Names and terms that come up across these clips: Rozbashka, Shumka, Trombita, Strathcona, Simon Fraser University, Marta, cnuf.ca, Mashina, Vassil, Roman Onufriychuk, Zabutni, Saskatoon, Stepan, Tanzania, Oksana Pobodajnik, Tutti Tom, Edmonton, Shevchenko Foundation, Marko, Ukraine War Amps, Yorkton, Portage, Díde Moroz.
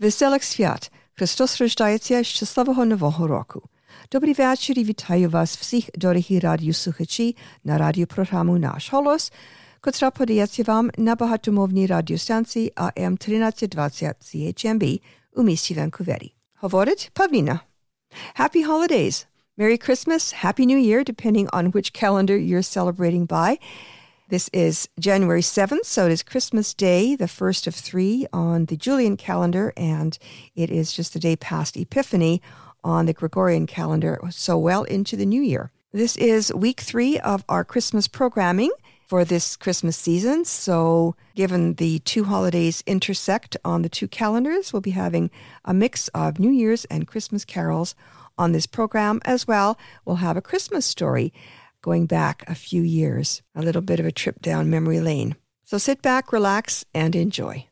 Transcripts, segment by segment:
Weselych Świąt! Chrystus rozdaje Szczęśliwego Nowego Roku! Dobry wieczór I witaję Was wszystkich, drogi radiosłuchaczy, na radioprogramu Nasz Holos, która podaje Wam na bahatomownej radiostancji AM 1320 CHMB u mieści Vancouveri. Говорить Pavlina. Happy Holidays! Merry Christmas, Happy New Year, depending on which calendar you're celebrating by. This is January 7th, so it is Christmas Day, the first of three on the Julian calendar, and it is just the day past Epiphany on the Gregorian calendar, so well into the new year. This is week three of our Christmas programming for this Christmas season, so given the two holidays intersect on the two calendars, we'll be having a mix of New Year's and Christmas carols on this program as well. We'll have a Christmas story going back a few years, a little bit of a trip down memory lane. So sit back, relax, and enjoy.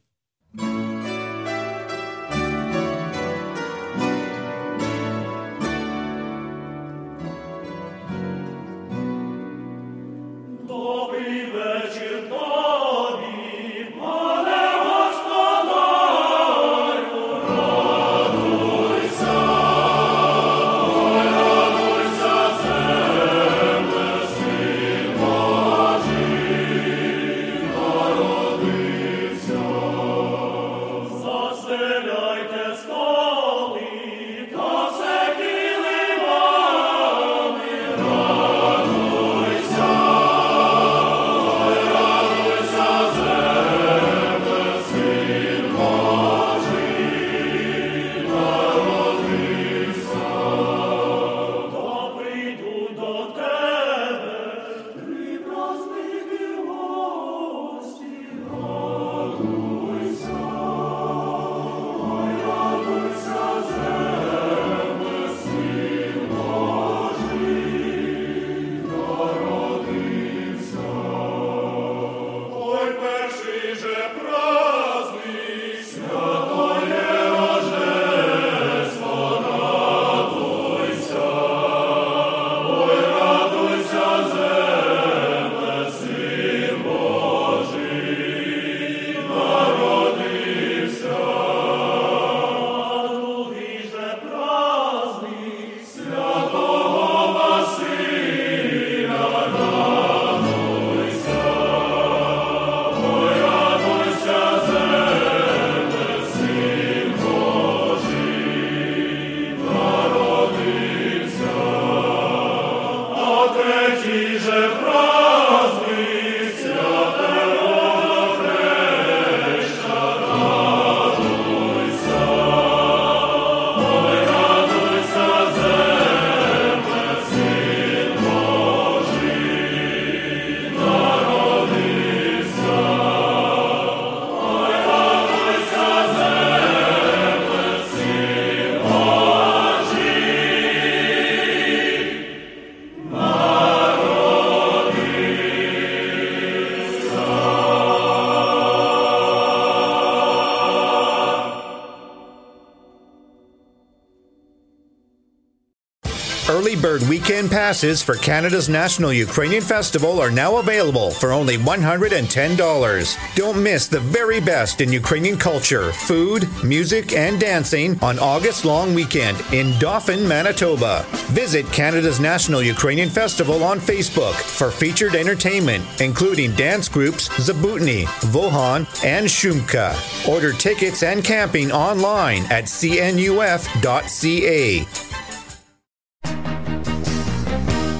Weekend passes for Canada's National Ukrainian Festival are now available for only $110. Don't miss the very best in Ukrainian culture, food, music, and dancing on August long weekend in Dauphin, Manitoba. Visit Canada's National Ukrainian Festival on Facebook for featured entertainment, including dance groups Zabutni, Vohan, and Shumka. Order tickets and camping online at cnuf.ca.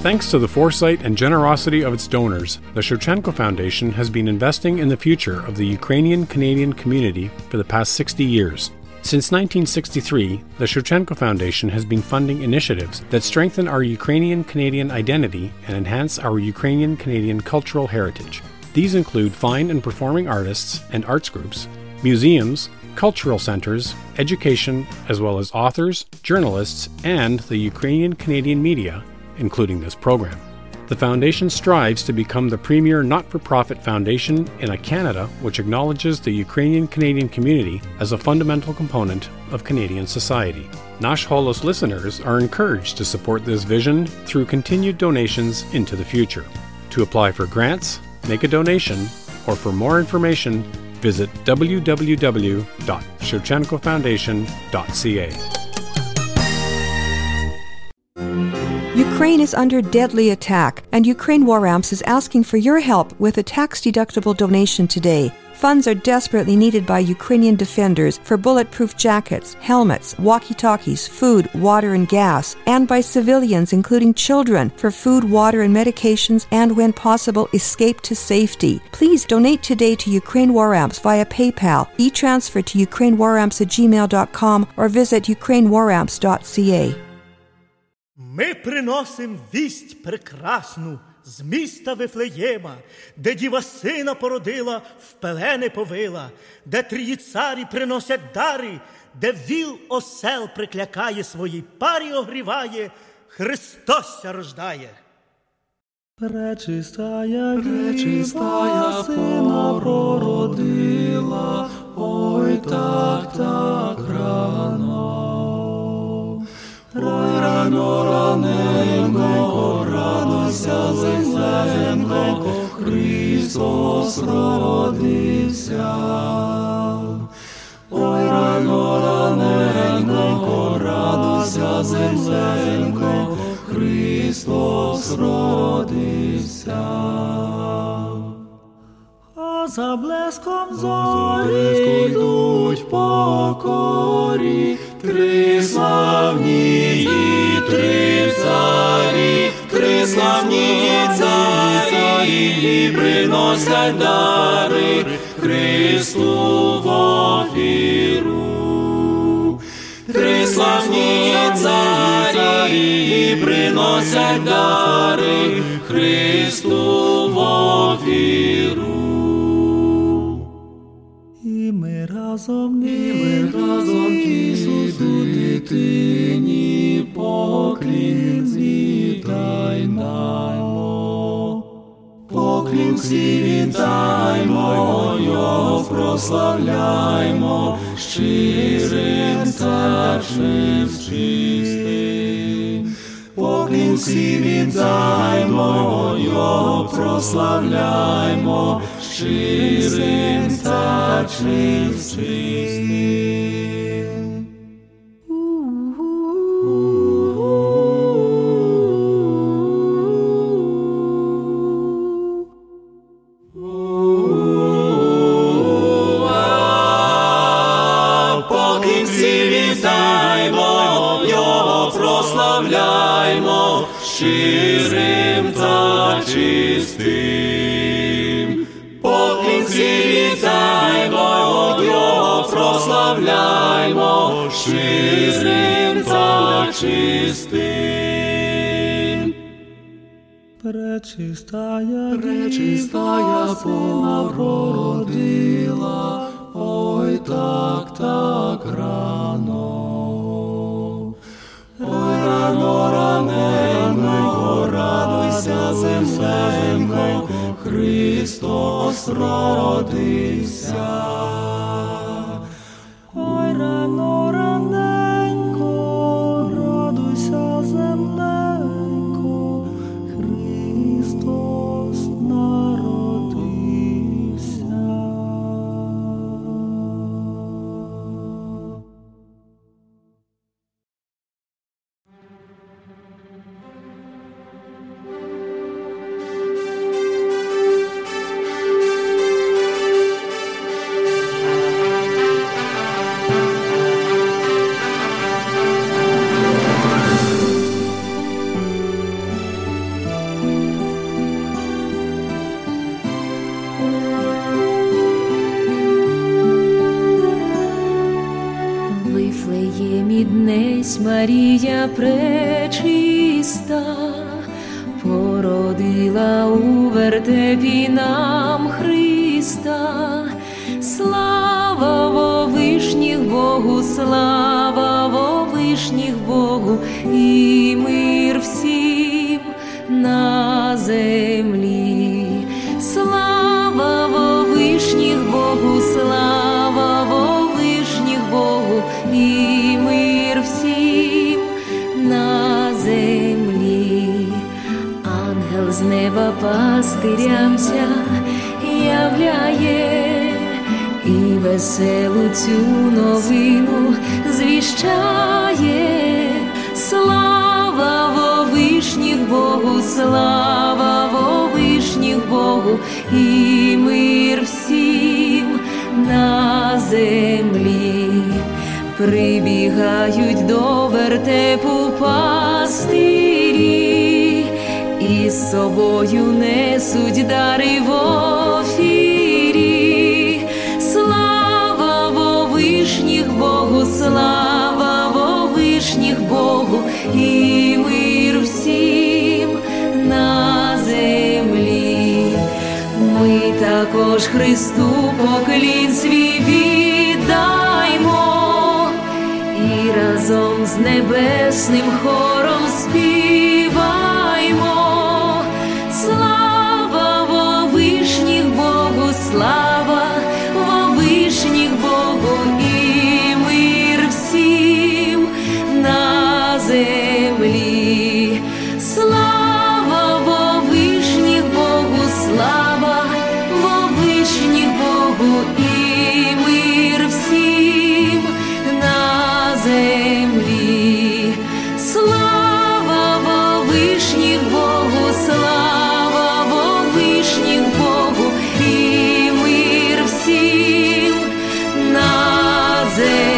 Thanks to the foresight and generosity of its donors, the Shevchenko Foundation has been investing in the future of the Ukrainian-Canadian community for the past 60 years. Since 1963, the Shevchenko Foundation has been funding initiatives that strengthen our Ukrainian-Canadian identity and enhance our Ukrainian-Canadian cultural heritage. These include fine and performing artists and arts groups, museums, cultural centers, education, as well as authors, journalists, and the Ukrainian-Canadian media, including this program. The foundation strives to become the premier not-for-profit foundation in a Canada which acknowledges the Ukrainian-Canadian community as a fundamental component of Canadian society. Nash Holos listeners are encouraged to support this vision through continued donations into the future. To apply for grants, make a donation, or for more information, visit www.shevchenkofoundation.ca. Ukraine is under deadly attack, and Ukraine War Amps is asking for your help with a tax-deductible donation today. Funds are desperately needed by Ukrainian defenders for bulletproof jackets, helmets, walkie-talkies, food, water, and gas, and by civilians, including children, for food, water, and medications, and when possible, escape to safety. Please donate today to Ukraine War Amps via PayPal, e-transfer to ukrainewaramps@gmail.com, or visit ukrainewaramps.ca. Ми приносим вість прекрасну з міста Вифлеєма, де діва сина породила, в пелени повила, де трії царі приносять дари, де віл осел приклякає, своїй парі огріває, Христос ся рождає. Пречистая діва сина породила, ой так, так рано. Ой, рано, раненько, радуйся, земленько, Христос родився. Ой, рано, раненько, радуйся, земленько, Христос родився. За блеском зорі йдуть покорі, три славні три царі, три славні царі, і приносять дари Христу в офіру. Три славні царі, і приносять дари Христу в офіру. І ми разом Ісусу дитині поклін звітаймо. Поклін всі вітаймо, Його прославляймо, щирим серцем чистим. Поклін всі вітаймо, Його прославляймо, щирим серцем чистим. Поклін всі вітаймо, Його прославляймо, щирим та чистим. Поклін вітаймо, Його прославляймо, щирим та чистим. Пречистая породила, ой так, так рано. Ой, рано, раненько, радуйся, земленько, Христос родився. Ой, рано, раненько, радуйся, земленько, Христос народився. Марія пречиста породила у вертепі нам Христа. Слава во вишніх Богу, слава во вишніх Богу, і мир всім на землі. Слава во вишніх Богу, слава во вишніх Богу, і мир всім на землі. Ангел з неба пастирям ся являє і веселу цю новину звіщає. Слава во вишніх Богу, слава во вишніх Богу, і мир всім на землі. Прибігають до вертепу пастирі і з собою несуть дари в офірі. Богу, слава во вишніх Богу, і мир всім на землі. Ми також Христу поклін свій віддаймо і разом з небесним хором співаймо. Слава во вишніх Богу, слава во вишніх Богу, землі. Слава во вишніх Богу, слава во вишніх Богу, і мир всім на землі. Слава во вишніх Богу, слава во вишніх Богу, і мир всім на землі.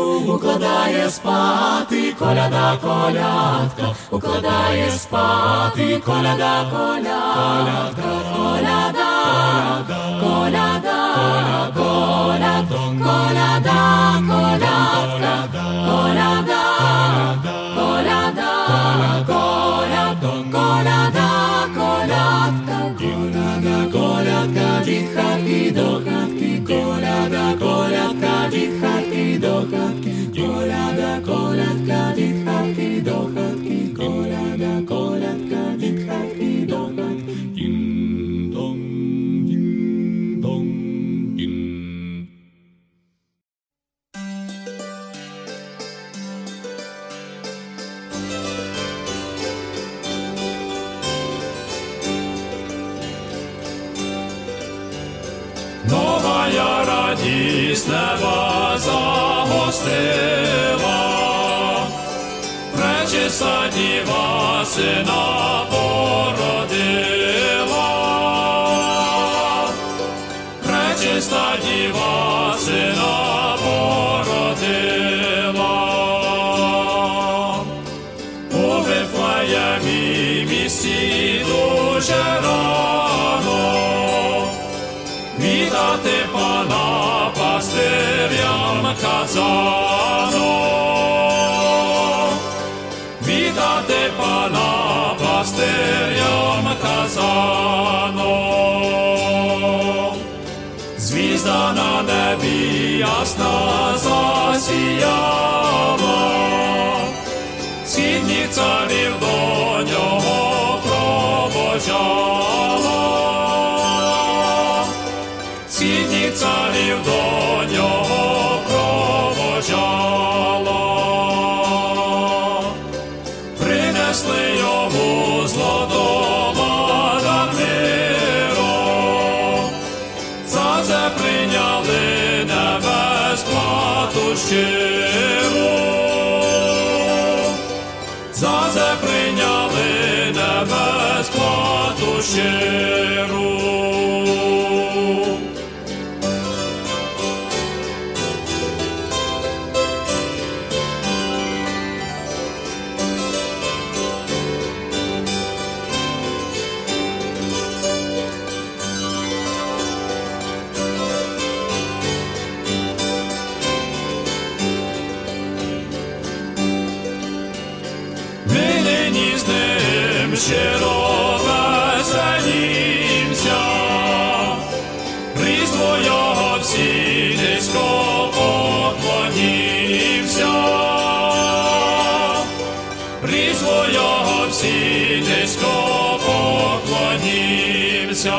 Колядка, Твоя радість неба загостила, пречиста діва сина породила, пречиста діва сина породила, у Вифлеємі місті дуже рано. Вітати пана пастирям казано, вітати пана пастирям казано. Звізда на небі ясна засіяла, сідніх царів до нього проводжала. Сідніх царів до нього проводжала, принесли йому золотого дармиро, за це прийняли небесплату щиру, за це прийняли небесплату щиру. Щиро веселімся, Різдво його всі низько поклонімся, Різдво його всі низько поклонімся.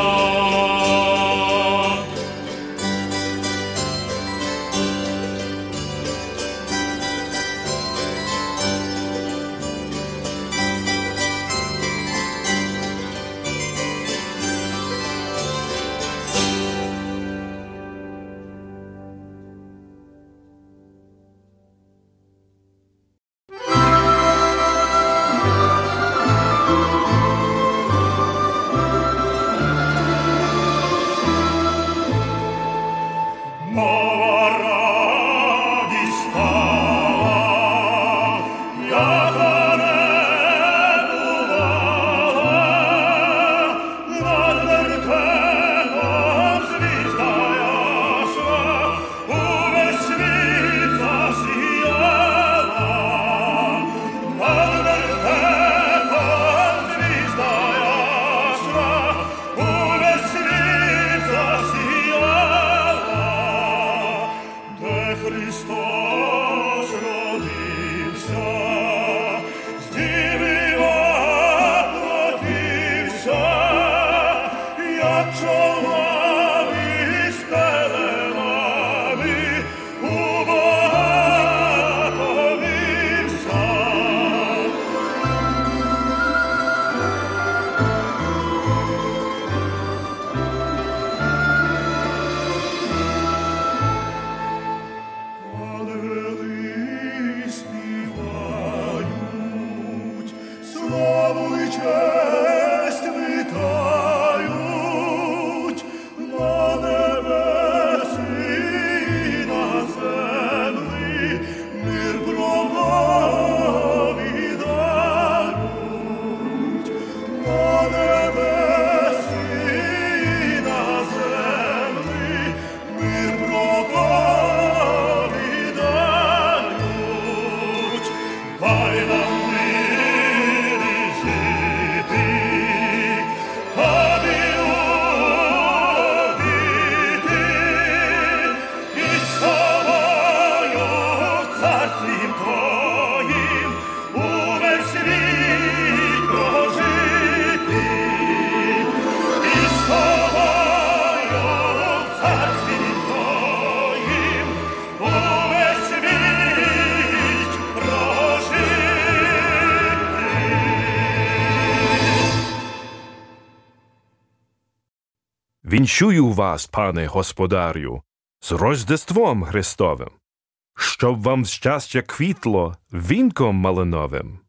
Вінчую вас, пане господарю, з Рождеством Христовим, щоб вам щастя квітло вінком малиновим,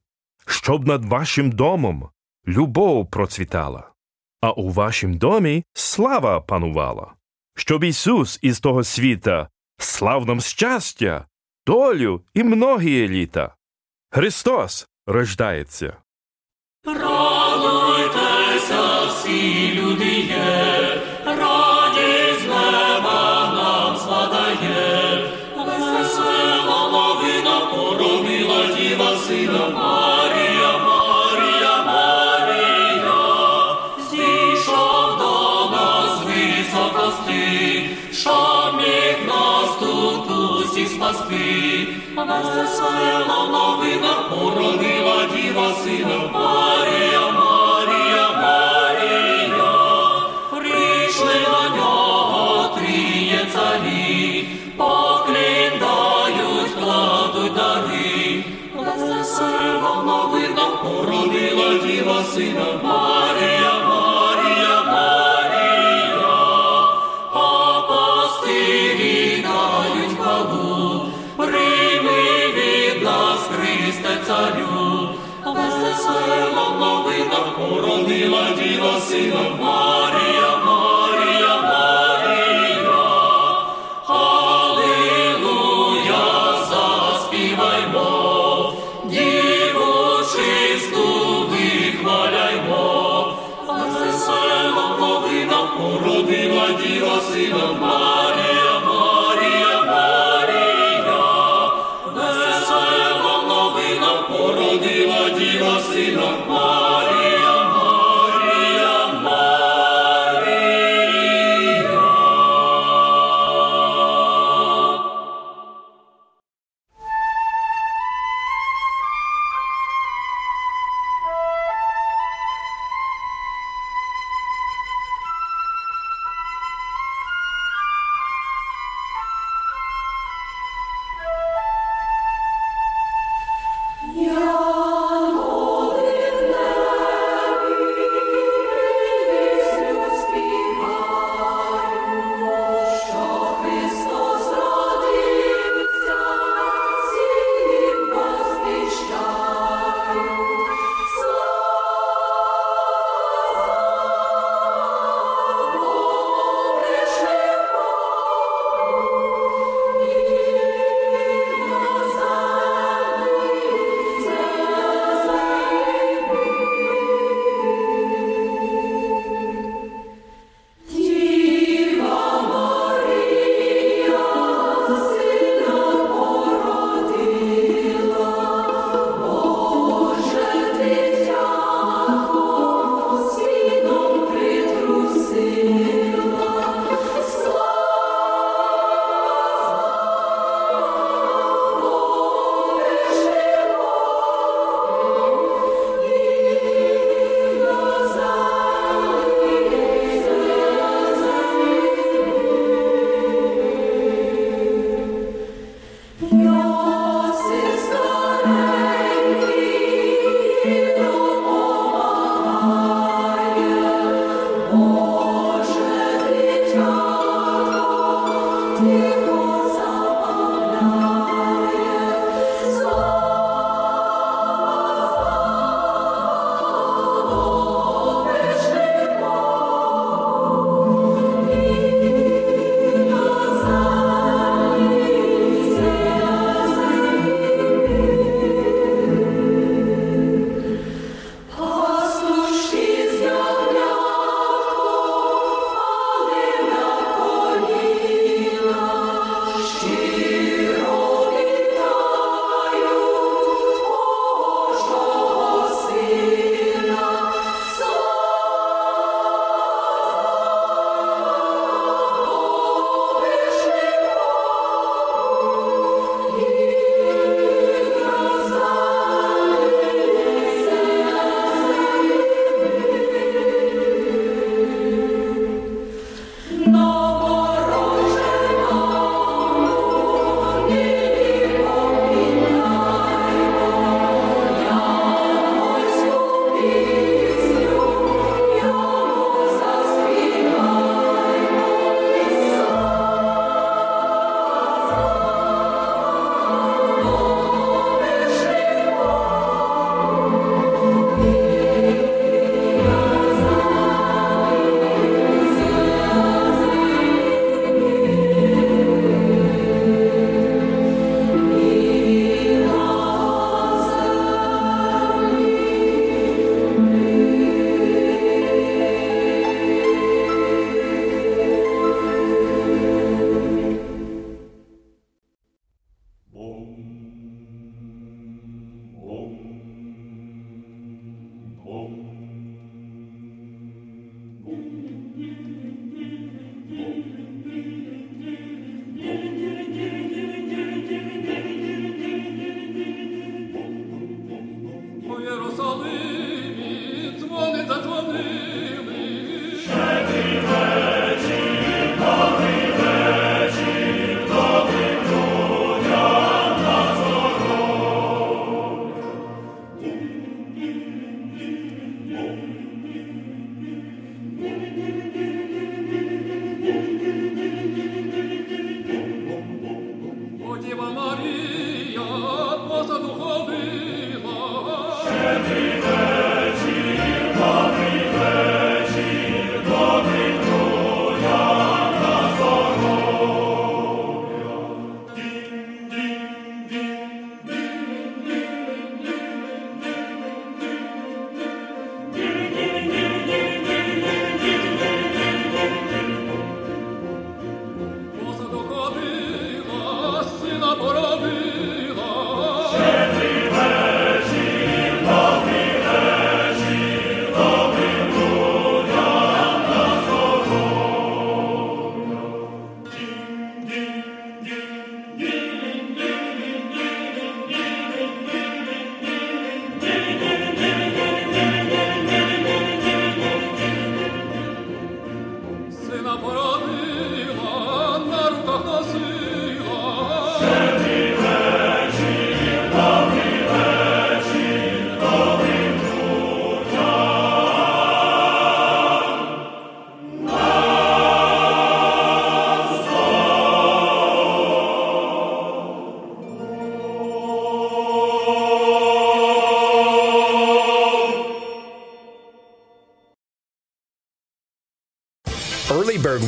щоб над вашим домом любов процвітала, а у вашім домі слава панувала, щоб Ісус із того світа слав нам щастя, долю і многіє літа. Христос рождається. Радуйтеся, всі люди є, радість з неба нам спадає. Весела новина породила діва сина Марія, Марія, Марія. Зійшов до нас високо з ти, що міг нас тут усіх спасти. Весела новина породила діва сина Марія, Марія, Марія. Прийшли до нього тріє царі, поклідають, кладуть дари. Весела новина породила діва сина Марія, Марія, Марія. Апостилі дають хвалу, прийми від нас, Христе, царю. Весела новина породила діва сина Марія, Марія, Марія. Алілуя, заспіваймо, діву чисту вихваляймо. Весела новина породила діва сина Марія.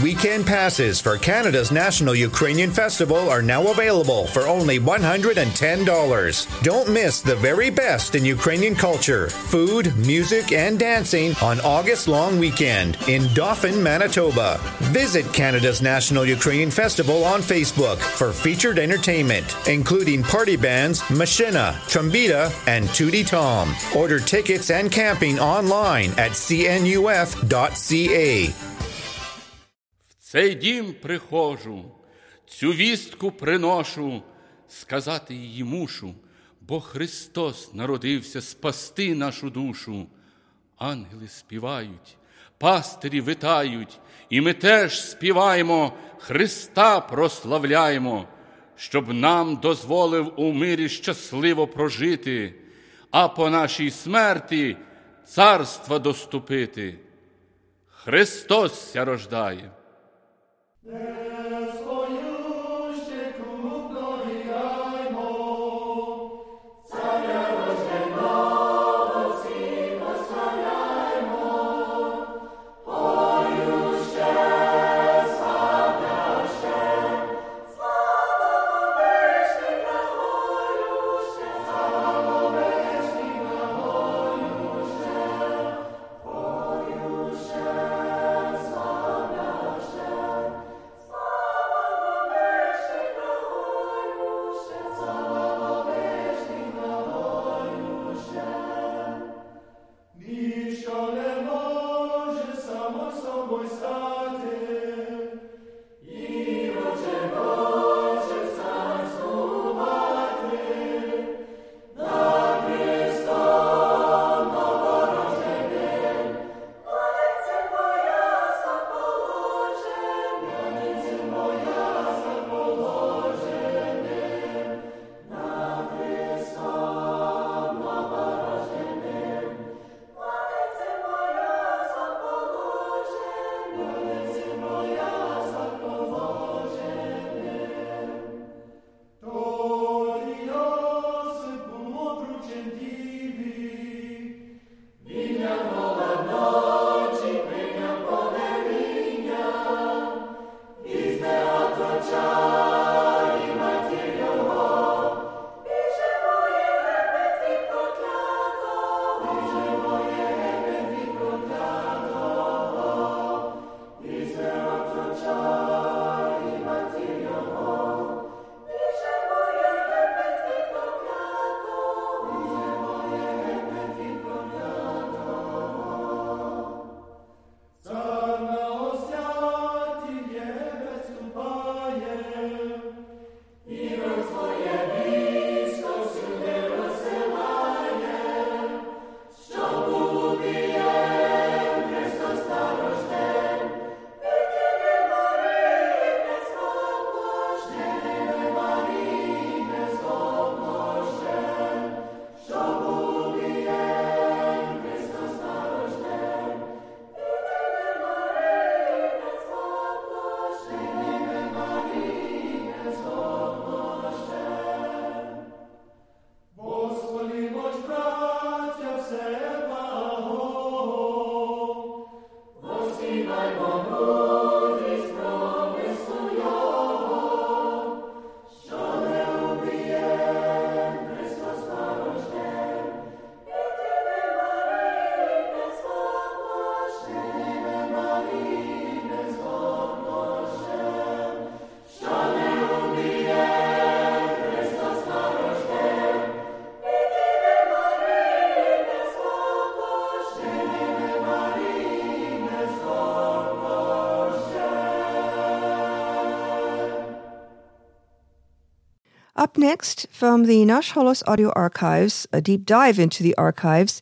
Weekend passes for Canada's National Ukrainian Festival are now available for only $110. Don't miss the very best in Ukrainian culture, food, music, and dancing on August long weekend in Dauphin, Manitoba. Visit Canada's National Ukrainian Festival on Facebook for featured entertainment, including party bands Mashina, Trombita, and Tutti Tom. Order tickets and camping online at cnuf.ca. Цей дім приходжу, цю вістку приношу, сказати її мушу, бо Христос народився спасти нашу душу. Ангели співають, пастирі витають, і ми теж співаємо, Христа прославляємо, щоб нам дозволив у мирі щасливо прожити, а по нашій смерті царства доступити. Христос ся рождає. Up next, from the Nosh Holos Audio Archives, a deep dive into the archives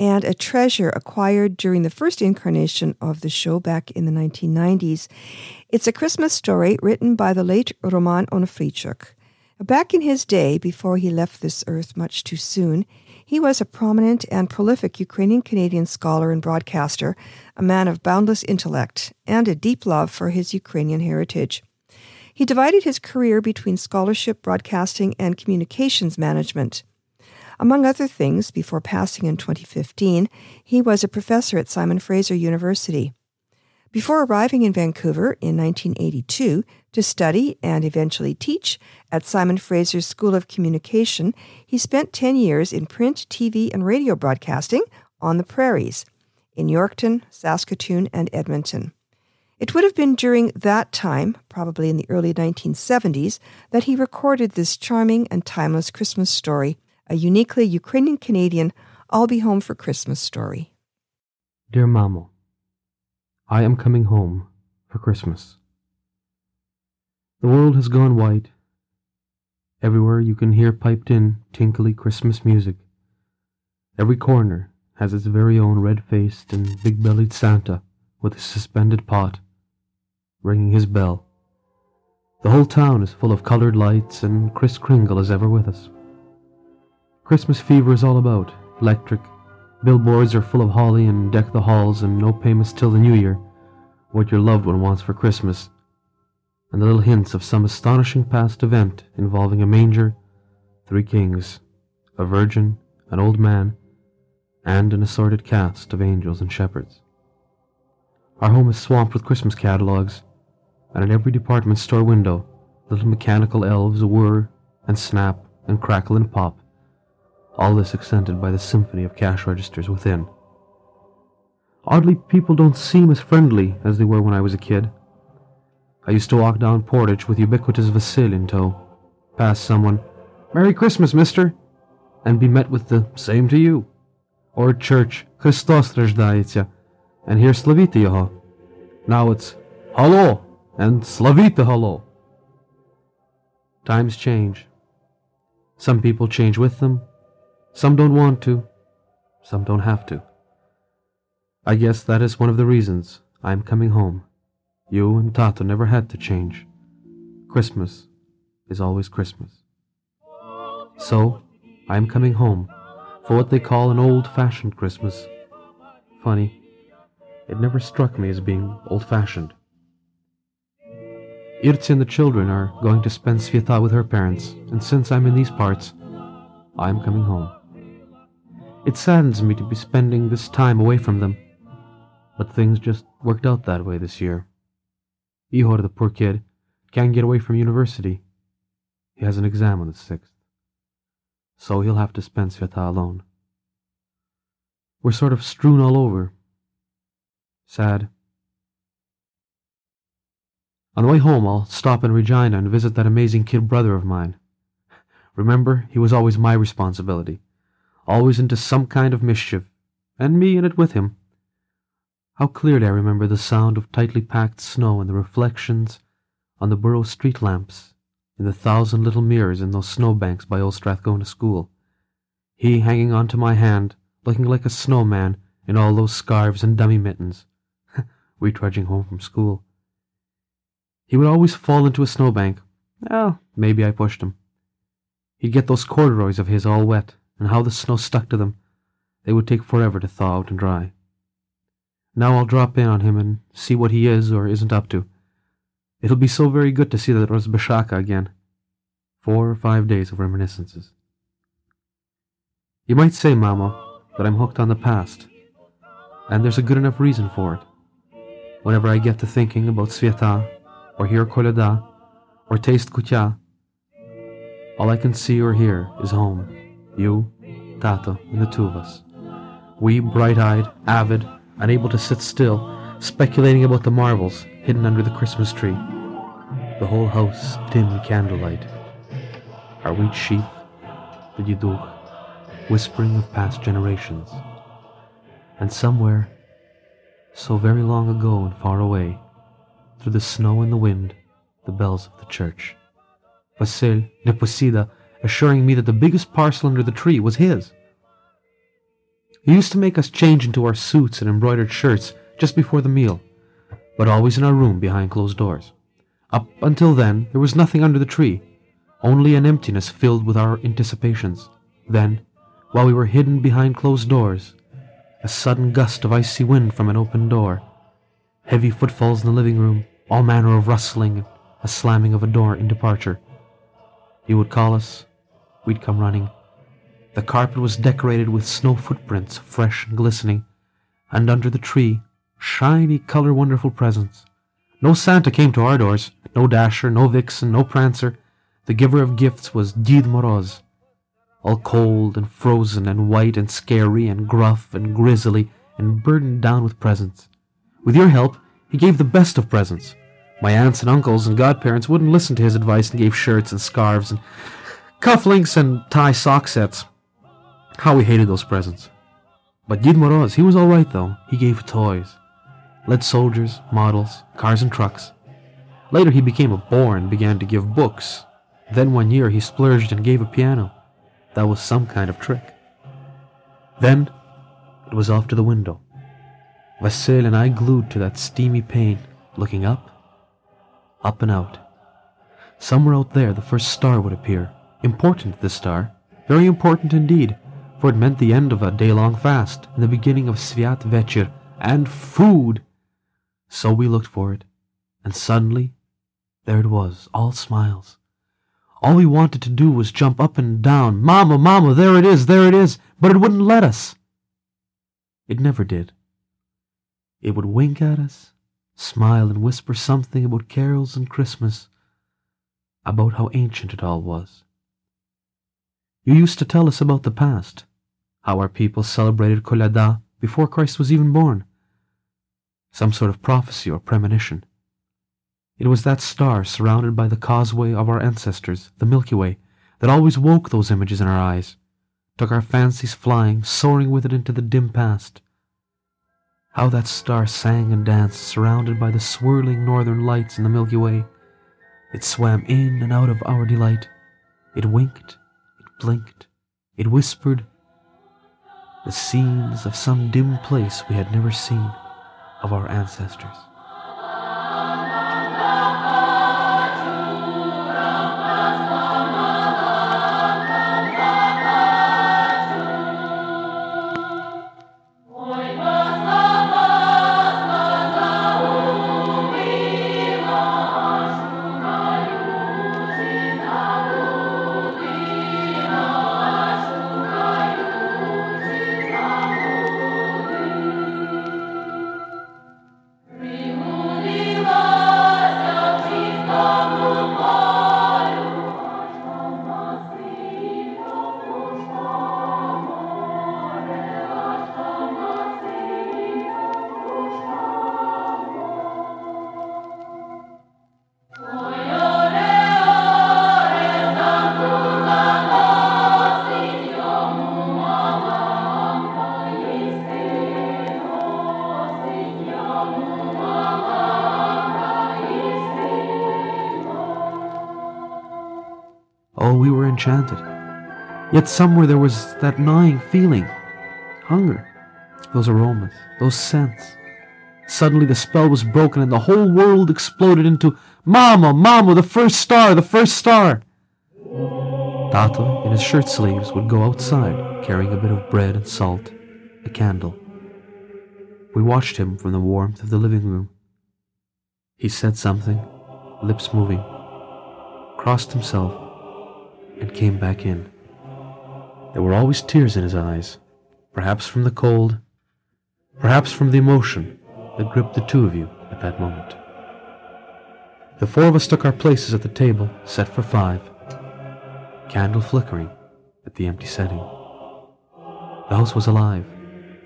and a treasure acquired during the first incarnation of the show back in the 1990s. It's a Christmas story written by the late Roman Onufriychuk. Back in his day, before he left this earth much too soon, he was a prominent and prolific Ukrainian-Canadian scholar and broadcaster, a man of boundless intellect, and a deep love for his Ukrainian heritage. He divided his career between scholarship, broadcasting, and communications management. Among other things, before passing in 2015, he was a professor at Simon Fraser University. Before arriving in Vancouver in 1982 to study and eventually teach at Simon Fraser's School of Communication, he spent 10 years in print, TV, and radio broadcasting on the prairies in Yorkton, Saskatoon, and Edmonton. It would have been during that time, probably in the early 1970s, that he recorded this charming and timeless Christmas story, a uniquely Ukrainian-Canadian I'll be home for Christmas story. Dear Mamo, I am coming home for Christmas. The world has gone white. Everywhere you can hear piped-in, tinkly Christmas music. Every corner has its very own red-faced and big-bellied Santa with his suspended pot, ringing his bell. The whole town is full of colored lights, and Kris Kringle is ever with us. Christmas fever is all about, electric. Billboards are full of holly and deck the halls, and no payments till the new year, what your loved one wants for Christmas, and the little hints of some astonishing past event involving a manger, 3 kings, a virgin, an old man, and an assorted cast of angels and shepherds. Our home is swamped with Christmas catalogs, and at every department store window, little mechanical elves whir and snap and crackle and pop, all this accented by the symphony of cash registers within. Oddly, people don't seem as friendly as they were when I was a kid. I used to walk down Portage with ubiquitous Vassil in tow, past someone, "Merry Christmas, mister," and be met with the "Same to you," or at church, "Christos Rождається," and hear "Slavita Yoho." Now it's "Hello" and "Slavita Hello." Times change. Some people change with them. Some don't want to, some don't have to. I guess that is one of the reasons I am coming home. You and Tato never had to change. Christmas is always Christmas. So, I am coming home for what they call an old-fashioned Christmas. Funny, it never struck me as being old-fashioned. Irtsi and the children are going to spend Sveta with her parents, and since I'm in these parts, I am coming home. It saddens me to be spending this time away from them, but things just worked out that way this year. Ihor, the poor kid, can't get away from university. He has an exam on the 6th, so he'll have to spend Sveta alone. We're sort of strewn all over. Sad. On the way home, I'll stop in Regina and visit that amazing kid brother of mine. Remember, he was always my responsibility, always into some kind of mischief, and me in it with him. How clearly I remember the sound of tightly packed snow and the reflections on the borough street lamps in the 1,000 little mirrors in those snowbanks by old Strathcona school. He hanging on to my hand, looking like a snowman in all those scarves and dummy mittens. We trudging home from school. He would always fall into a snowbank. Well, maybe I pushed him. He'd get those corduroys of his all wet, and how the snow stuck to them. They would take forever to thaw out and dry. Now I'll drop in on him and see what he is or isn't up to. It'll be so very good to see that Rozbashka again. 4 or 5 days of reminiscences. You might say, Mama, that I'm hooked on the past, and there's a good enough reason for it. Whenever I get to thinking about Sveta, or hear Koleda, or taste Kutya, all I can see or hear is home. You, Tato, and the two of us. We, bright-eyed, avid, unable to sit still, speculating about the marvels hidden under the Christmas tree. The whole house dim in candlelight. Our wheat sheaf, the Yidduch, whispering of past generations. And somewhere, so very long ago and far away, through the snow and the wind, the bells of the church. Vassil Neposida, assuring me that the biggest parcel under the tree was his. He used to make us change into our suits and embroidered shirts just before the meal, but always in our room behind closed doors. Up until then, there was nothing under the tree, only an emptiness filled with our anticipations. Then, while we were hidden behind closed doors, a sudden gust of icy wind from an open door, heavy footfalls in the living room, all manner of rustling, and a slamming of a door in departure. He would call us, we'd come running. The carpet was decorated with snow footprints, fresh and glistening, and under the tree, shiny, color-wonderful presents. No Santa came to our doors, no Dasher, no Vixen, no Prancer. The giver of gifts was Díde Moroz, all cold and frozen and white and scary and gruff and grizzly and burdened down with presents. With your help, he gave the best of presents. My aunts and uncles and godparents wouldn't listen to his advice and gave shirts and scarves and cufflinks and tie sock sets. How we hated those presents. But Díde Moroz, he was all right though. He gave toys. Lead soldiers, models, cars and trucks. Later he became a bore and began to give books. Then one year he splurged and gave a piano. That was some kind of trick. Then it was off to the window. Vassil and I glued to that steamy pane, looking up, up and out. Somewhere out there the first star would appear. Important, this star. Very important indeed, for it meant the end of a day-long fast and the beginning of Sviat Večer and food. So we looked for it, and suddenly there it was, all smiles. All we wanted to do was jump up and down. Mama, mama, there it is, but it wouldn't let us. It never did. It would wink at us, smile and whisper something about carols and Christmas, about how ancient it all was. You used to tell us about the past, how our people celebrated Kolada before Christ was even born. Some sort of prophecy or premonition. It was that star surrounded by the causeway of our ancestors, the Milky Way, that always woke those images in our eyes, took our fancies flying, soaring with it into the dim past. How that star sang and danced, surrounded by the swirling northern lights in the Milky Way. It swam in and out of our delight. It winked. Blinked, it whispered the scenes of some dim place we had never seen of our ancestors. Enchanted. Yet somewhere there was that gnawing feeling, hunger, those aromas, those scents. Suddenly the spell was broken and the whole world exploded into Mama, Mama, the first star, the first star. Tata, in his shirt sleeves, would go outside, carrying a bit of bread and salt, a candle. We watched him from the warmth of the living room. He said something, lips moving, crossed himself, and came back in. There were always tears in his eyes, perhaps from the cold, perhaps from the emotion that gripped the two of you at that moment. The four of us took our places at the table, set for five, candle flickering at the empty setting. The house was alive,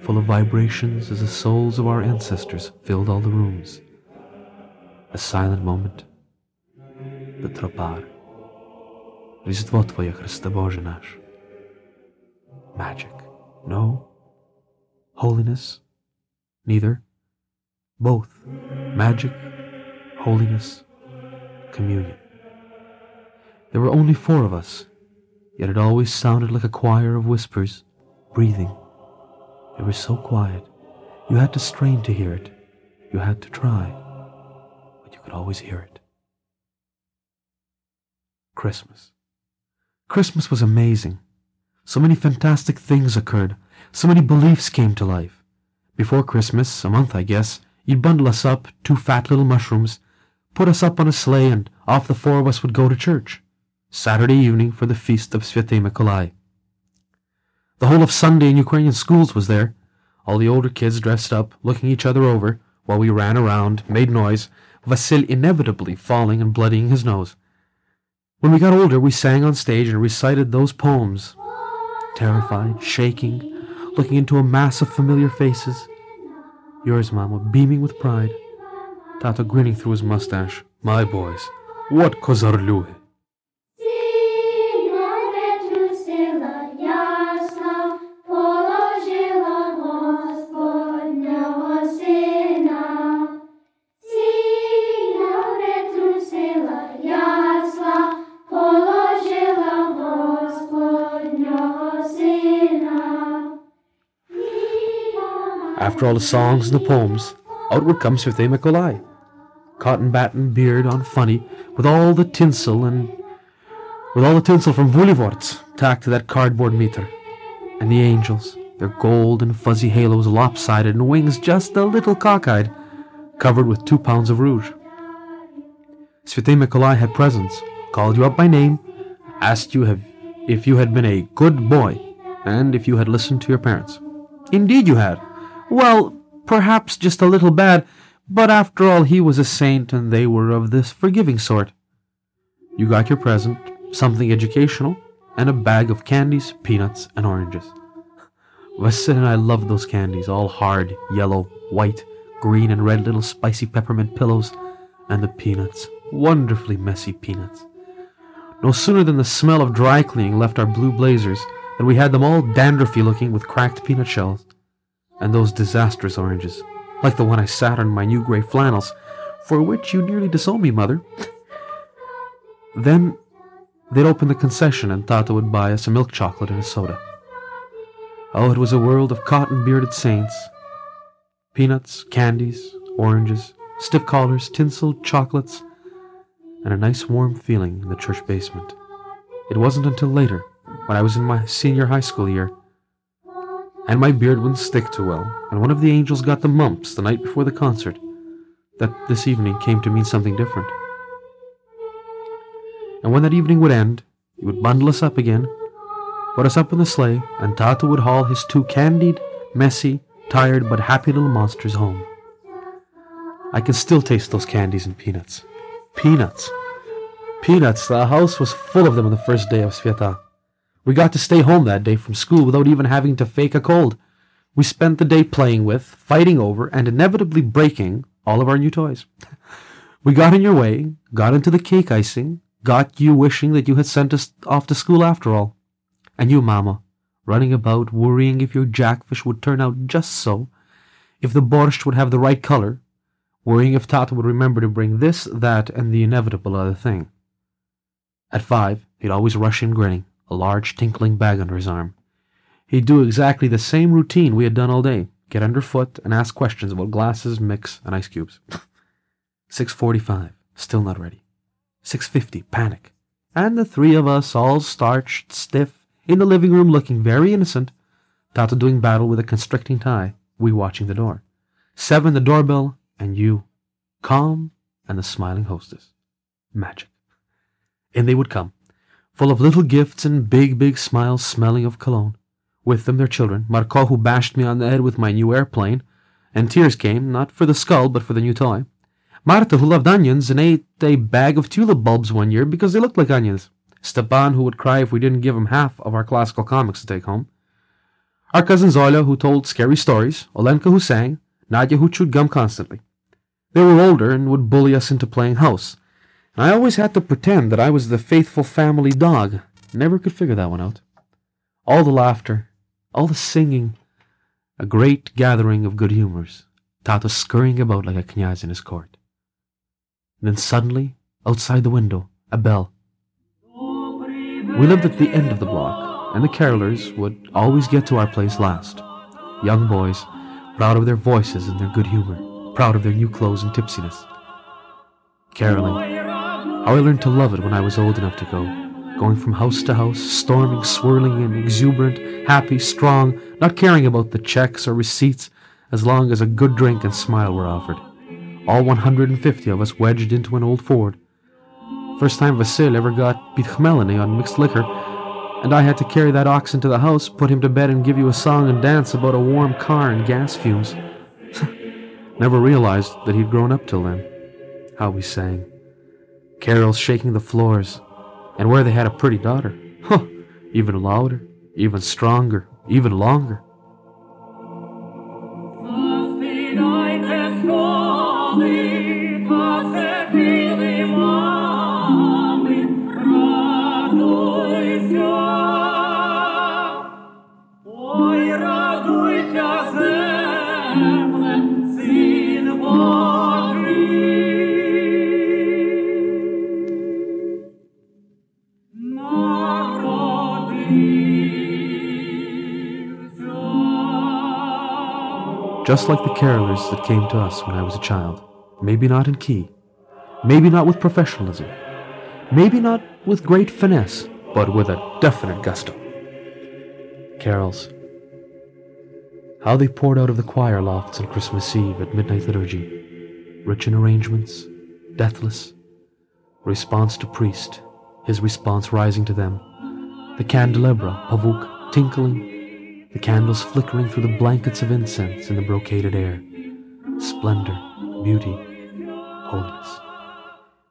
full of vibrations as the souls of our ancestors filled all the rooms. A silent moment, the tropar. Різдво Твоє, Христе Боже наш. Magic. No. Holiness. Neither. Both. Magic. Holiness. Communion. There were only four of us, yet it always sounded like a choir of whispers, breathing. It was so quiet. You had to strain to hear it. You had to try, but you could always hear it. Christmas. Christmas was amazing. So many fantastic things occurred. So many beliefs came to life. Before Christmas, a month I guess, you'd bundle us up, two fat little mushrooms, put us up on a sleigh, and off the four of us would go to church. Saturday evening for the feast of Svetey Mikolai. The whole of Sunday in Ukrainian schools was there. All the older kids dressed up, looking each other over, while we ran around, made noise, Vassil inevitably falling and bloodying his nose. When we got older, we sang on stage and recited those poems. Terrified, shaking, looking into a mass of familiar faces. Yours, Mama, beaming with pride. Tata grinning through his mustache. My boys, what kozarluhe. After all the songs and the poems, out would come Svetey Mikolai, cotton batten beard on funny, with all the tinsel from Vulivorts tacked to that cardboard meter, and the angels, their gold and fuzzy halos lopsided and wings just a little cockeyed, covered with 2 pounds of rouge. Svetey Mikolai had presents, called you up by name, asked you if you had been a good boy, and if you had listened to your parents. Indeed you had. Well, perhaps just a little bad, but after all he was a saint and they were of this forgiving sort. You got your present, something educational, and a bag of candies, peanuts, and oranges. Vassil and I loved those candies, all hard, yellow, white, green and red little spicy peppermint pillows, and the peanuts, wonderfully messy peanuts. No sooner than the smell of dry cleaning left our blue blazers than we had them all dandruffy looking with cracked peanut shells. And those disastrous oranges, like the one I sat on my new grey flannels, for which you nearly disowned me, Mother. Then they'd open the concession and Tata would buy us a milk chocolate and a soda. Oh, it was a world of cotton-bearded saints. Peanuts, candies, oranges, stiff collars, tinsel, chocolates, and a nice warm feeling in the church basement. It wasn't until later, when I was in my senior high school year, and my beard wouldn't stick too well, and one of the angels got the mumps the night before the concert, that this evening came to mean something different. And when that evening would end, he would bundle us up again, put us up in the sleigh, and Tata would haul his two candied, messy, tired but happy little monsters home. I can still taste those candies and peanuts. Peanuts. Peanuts, the house was full of them on the first day of Svetá. We got to stay home that day from school without even having to fake a cold. We spent the day playing with, fighting over, and inevitably breaking all of our new toys. We got in your way, got into the cake icing, got you wishing that you had sent us off to school after all. And you, Mama, running about, worrying if your jackfish would turn out just so, if the borscht would have the right color, worrying if Tata would remember to bring this, that, and the inevitable other thing. At 5, he'd always rush in grinning, a large tinkling bag under his arm. He'd do exactly the same routine we had done all day, get underfoot and ask questions about glasses, mix, and ice cubes. 6:45, still not ready. 6:50, panic. And the three of us, all starched, stiff, in the living room looking very innocent, Tata doing battle with a constricting tie, we watching the door. 7, the doorbell, and you, calm, and the smiling hostess. Magic. And they would come, full of little gifts and big, big smiles smelling of cologne. With them their children, Marko, who bashed me on the head with my new airplane, and tears came, not for the skull, but for the new toy. Marta, who loved onions, and ate a bag of tulip bulbs one year because they looked like onions. Stepan, who would cry if we didn't give him half of our classical comics to take home. Our cousin Zoya, who told scary stories. Olenka, who sang. Nadia, who chewed gum constantly. They were older and would bully us into playing house. I always had to pretend that I was the faithful family dog. Never could figure that one out. All the laughter, all the singing, a great gathering of good humors. Tata scurrying about like a knyaz in his court. And then suddenly, outside the window, a bell. We lived at the end of the block, and the carolers would always get to our place last. Young boys, proud of their voices and their good humor, proud of their new clothes and tipsiness. Caroling. How I learned to love it when I was old enough to go, going from house to house, storming, swirling, and exuberant, happy, strong, not caring about the checks or receipts, as long as a good drink and smile were offered. All 150 of us wedged into an old Ford. First time Vassil ever got bitchmeleny on mixed liquor, and I had to carry that oxen to the house, put him to bed, and give you a song and dance about a warm car and gas fumes. Never realized that he'd grown up till then. How we sang. Carols shaking the floors, and where they had a pretty daughter. Huh, even louder, even stronger, even longer. Just like the carolers that came to us when I was a child. Maybe not in key. Maybe not with professionalism. Maybe not with great finesse, but with a definite gusto. Carols. How they poured out of the choir lofts on Christmas Eve at midnight liturgy. Rich in arrangements, deathless. Response to priest, his response rising to them. The candelabra, pavuk, tinkling. The candles flickering through the blankets of incense in the brocaded air. Splendor, beauty, holiness.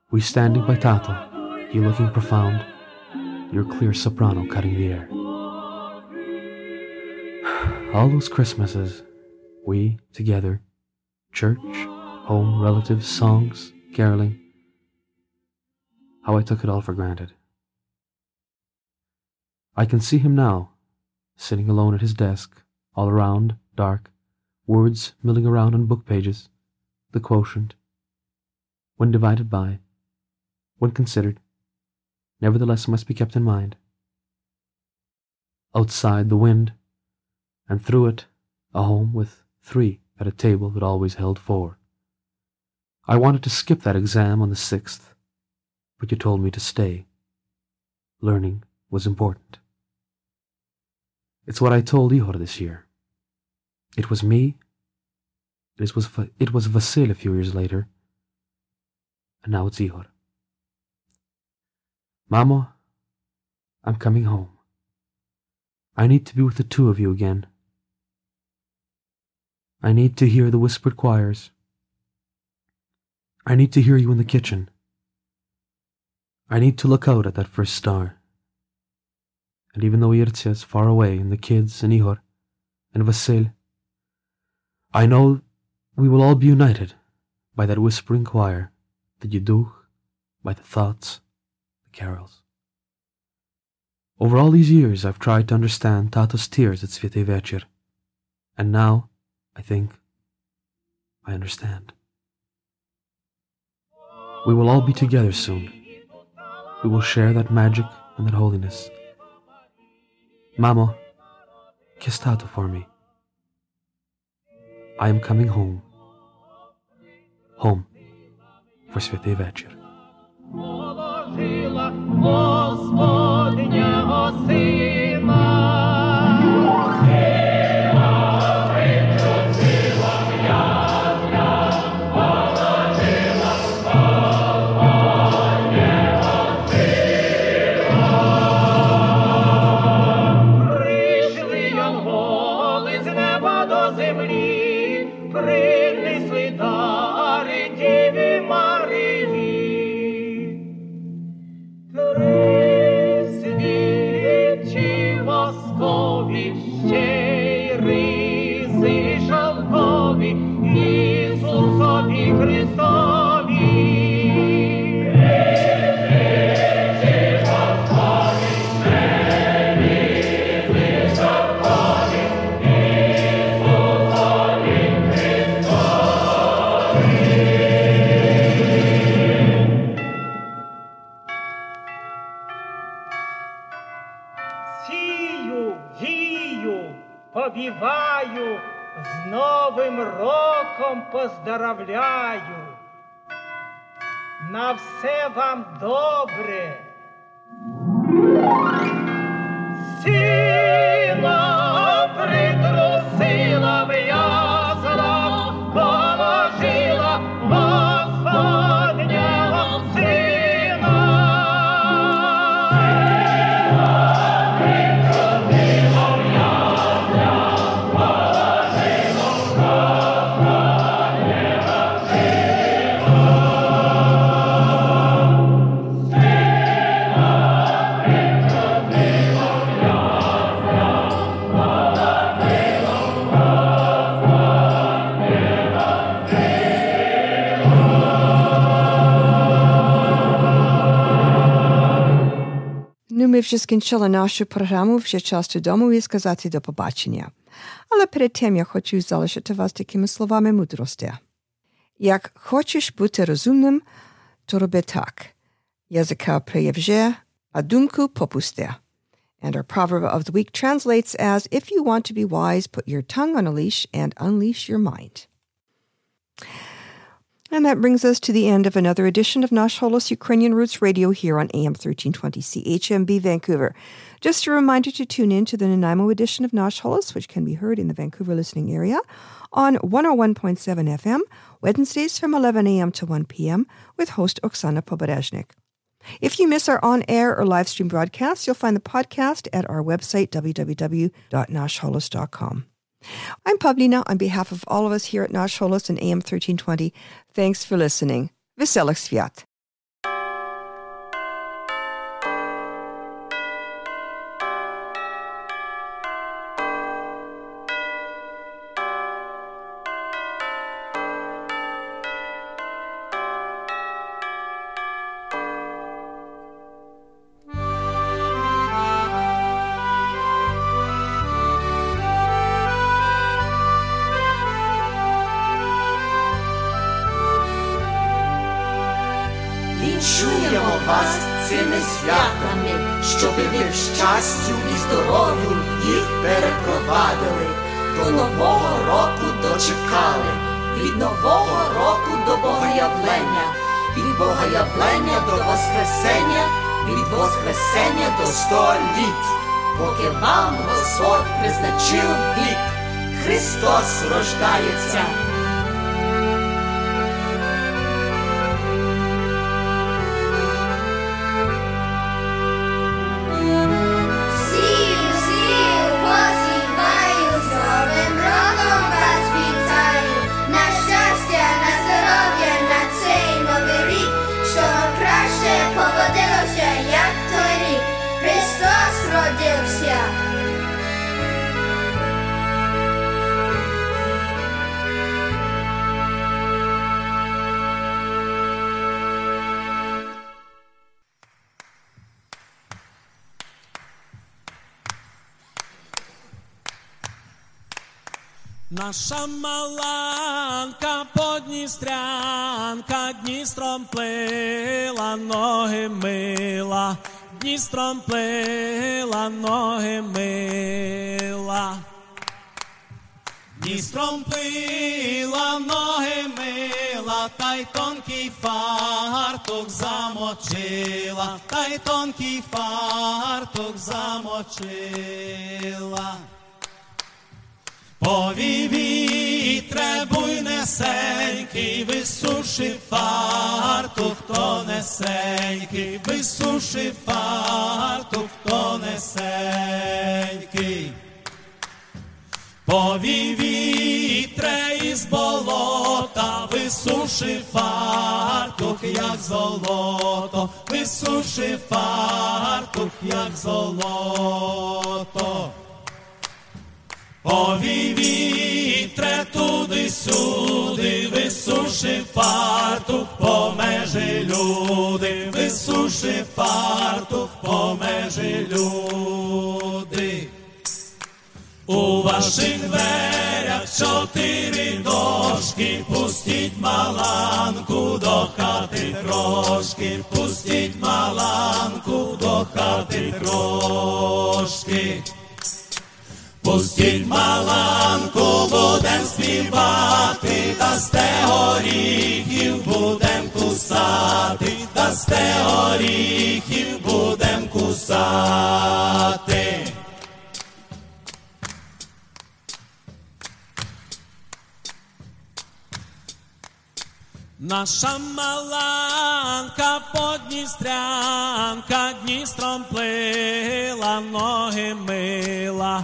We standing by Tato, he looking profound, your clear soprano cutting the air. All those Christmases, we together, church, home, relatives, songs, caroling. How I took it all for granted. I can see him now. Sitting alone at his desk, all around, dark, words milling around on book pages, the quotient, when divided by, when considered, nevertheless must be kept in mind. Outside the wind, and through it, a home with 3 at a table that always held 4. I wanted to skip that exam on the 6th, but you told me to stay. Learning was important. It's what I told Ihor this year. It was me. It was Vassil a few years later. And now it's Ihor. Mamo, I'm coming home. I need to be with the 2 of you again. I need to hear the whispered choirs. I need to hear you in the kitchen. I need to look out at that first star. And even though Irtsia is far away, and the kids, and Ihor, and Vassil, I know we will all be united by that whispering choir, the Yidduch, by the thoughts, the carols. Over all these years, I've tried to understand Tato's tears at Svetei Večer, and now, I think, I understand. We will all be together soon. We will share that magic and that holiness. Mamo, kiss Tato for me. I am coming home. Home for Svetei Večer. побиваю, с Новым роком поздравляю. На все вам добре. Сила притрусила в'язла, положила Господня Сина. Сила притрусила в'язла, положила Господня Сина. Сила притрусила в'язла, положила Господня Сина. Ну, ми вже скінчили нашу програму, вже час додому і сказати до побачення. Але перед тим я хочу залишити вас такими словами мудрості. Як хочеш бути розумним, то роби так. Язика приєвже, а думку попусти. And our proverb of the week translates as, if you want to be wise, put your tongue on a leash and unleash your mind. And that brings us to the end of another edition of Nash Holos Ukrainian Roots Radio here on AM 1320 CHMB Vancouver. Just a reminder to tune in to the Nanaimo edition of Nash Holos, which can be heard in the Vancouver listening area on 101.7 FM, Wednesdays from 11 a.m. to 1 p.m. with host Oksana Pobodajnik. If you miss our on-air or live stream broadcasts, you'll find the podcast at our website, www.nashholos.com. I'm Pavlina on behalf of all of us here at Nash Holos and AM 1320. Thanks for listening. Veselых Sviat! Вінчуємо вас цими святами, щоби ви в щастю і здоров'ю їх перепровадили. До Нового року дочекали, від Нового року до Богоявлення, від Богоявлення до Воскресення, від Воскресення до 100 літ. Поки вам Господь призначив вік, Христос рождається. Наша маланка подністрянка Дністром плила, ноги мила. Дністром плила, ноги мила. Дністром плила, ноги мила, та й тонкий фартух замочила, та й тонкий фартух замочила. Повій вітре буйнесенький, висушив фартух тонесенький, висушив фартух тонесенький. Повій вітре із болота, висушив фартух, як золото, висушив фартух, як золото. Повій вітре туди-сюди, висушив фартух, по межі люди, висушив фартух, по межі люди. У ваших дверях 4 дошки, пустіть маланку до хати трошки, пустіть маланку до хати трошки. Пустіть маланку, будем співати, та сте горіхів будем кусати, та сте горіхів будем кусати. Наша маланка подністрянка Дністром плила, ноги мила.